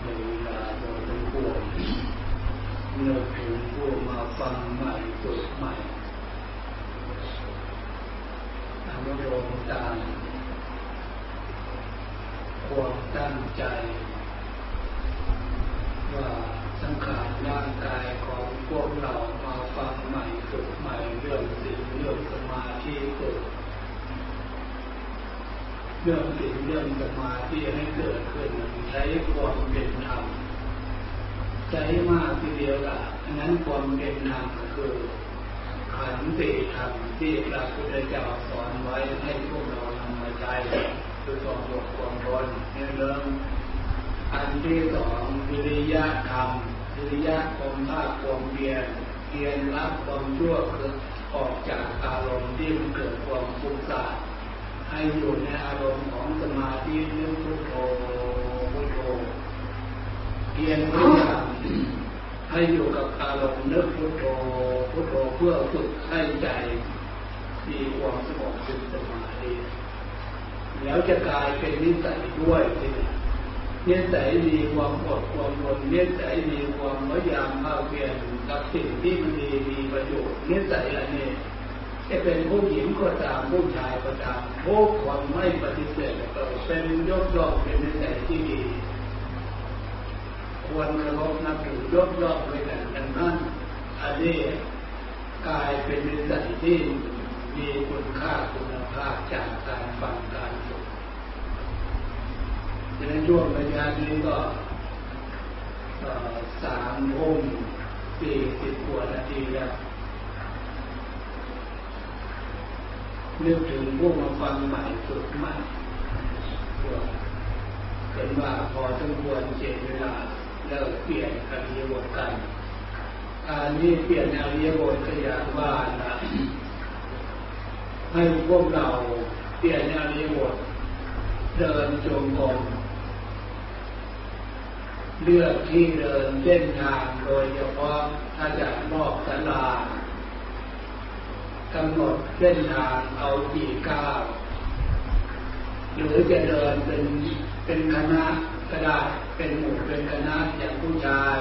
ในเวลาพอสมควรเมื่อถึงผู้มาฟังใหม่เกิดใหม่อารมณ์ตามความตั้งใจว่าสังขารร่างกายของพวกเรามาฟังใหม่ฝึกใหม่เรื่องศีลเรื่องสมาธิฝึกเรื่องศีลเรื่องสมาธิให้เกิดขึ้นใช้ความเป็นธรรมใจมากทีเดียวล่ะอันนั้นความเป็นธรรมคือขันติธรรมที่พระพุทธเจ้าสอนไว้ให้พวกเราทำมาใช้คือความอดความทนนี่เรื่องอันที่สองวิริยะธรรมวิริยะความภาคความเพียรเพียรละความชั่วคือออกจากอารมณ์ที่มันเกิดความฟุ้งซ่านให้อยู่ในอารมณ์ของสมาธินึกพุทโธพุทโธเพียรรู้จักให้อยู่กับอารมณ์นึกพุทโธพุทโธเพื่อฝึกให้ใจมีความสงบเป็นสมาธิแล้วจะกลายเป็นนิสัยด้วยที่นิสัยมีความอดความทนนิสัยมีความพยายามภาคเพียรกับสิ่งที่มันดีมีประโยชน์นิสัยอะไรนี่จะเป็นผู้หญิงก็ตามผู้ชายก็ตามทุกคนไม่ปฏิเสธก็เป็นยกย่องเป็นนิสัยที่ดีควรเคารพนับถือยกย่องด้วยกันดังนั้นอันนี้กลายเป็นนิสัยที่มีคุณค่าคุณภาพจากการฟังการสนทนา ช่วงระยะนี้ก็3 ทุ่ม 40 กว่านาทีแล้วนึกถึงพวกมาฟังใหม่สุดมากเห็นว่าพอสมควรเจ็ดเวลาแล้วเปลี่ยนอริยบทกันการนี้เปลี่ยนอริยบทก็อย่างว่านะให้พวกเราเปลี่ยนอริยบทเดินจงกรมเลือกที่เดินเส้นทางโดยเฉพาะถ้าจะนอกศาลากำหนดเส้นทางเอากี่ก้าวหรือจะเดินเป็นคณะก็ได้เป็นหมู่เป็นคณะอย่างผู้ชาย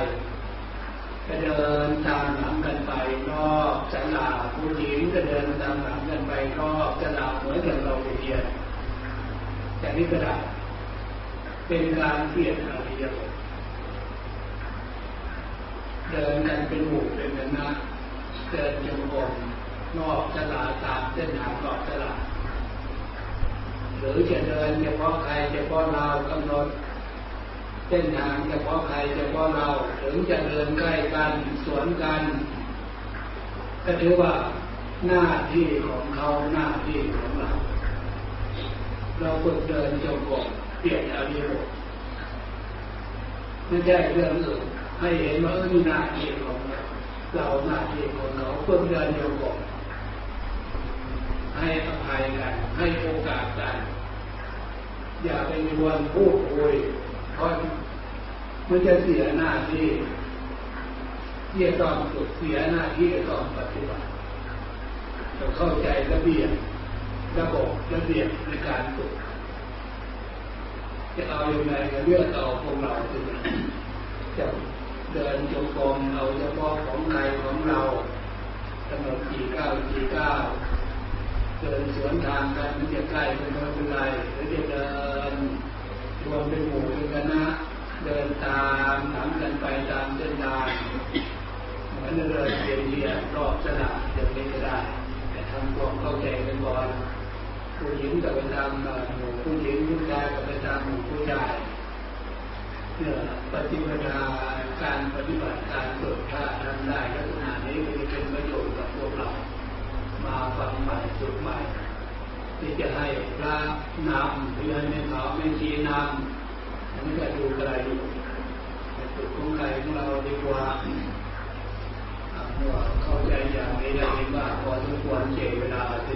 ก็เดินตามหลังกันไปนอกศาลาผู้หญิงก็เดินตามหลังกันไปนอกศาลาเหมือนอย่างเราเรียนอย่างนี้ก็ได้เป็นการเปลี่ยนอริยบทเดินกันเป็นหมู่เป็นคณะเดินจงกรมนอกศาลาตามเส้นทางนอกศาลาหรือจะเดินเฉพาะใครเฉพาะเรากำหนดเส้นทางเฉพาะใครเฉพาะเราถึงจะเดินใกล้กันสวนกันก็ถือว่าหน้าที่ของเขาหน้าที่ของเราเราฝึกเดินจงกรมเปลี่ยนอริยบทไม่ได้เรื่องอื่นให้เห็นว่านี่หน้าที่ของเราหน้าที่ของเราฝึกเดินจงกรมให้อภัยกันให้โอกาสกันอย่าไปชวนพูดคุยเพราะมันจะเสียหน้าที่ที่จะต้องฝึกเสียหน้าที่จะต้องปฏิบัติต้องเข้าใจระเบียบระบบระเบียบในการฝึกจะเอาอย่างไรก็เลือกเอาของเราเองจะเดินจงกรมเอาเฉพาะของใครของเรากำหนดกี่ก้าวกี่ก้าวเดินสวนทางกันมันจะใกล้เป็นเท่าไรหรือจะเดินรวมเป็นหมู่เป็นคณะเดินตามหลังกันไปตามเส้นทางเหมือนเดินเรียนรอบสนามอย่างนี้ก็ได้แต่ทำความเข้าใจกันก่อนผู้หญิงจะไปตามหมู่ผู้หญิงผู้ชายจะไปตามหมู่ผู้ชายเพื่อปฏิบัติการปฏิบัติการเกิดถ้าทำได้ลักษณะนี้มันจะเป็นประโยชน์กับพวกเรามาฟังใหม่สุดใหม่ที่จะให้พระนำเพื่อนในเขาไม่ชี้นำนั้นก็ดูอะไรอยู่ในสุดของใครของเราดีกว่าเข้าใจอย่างนี้ได้ว่าพอสมควรเจรเวลาที่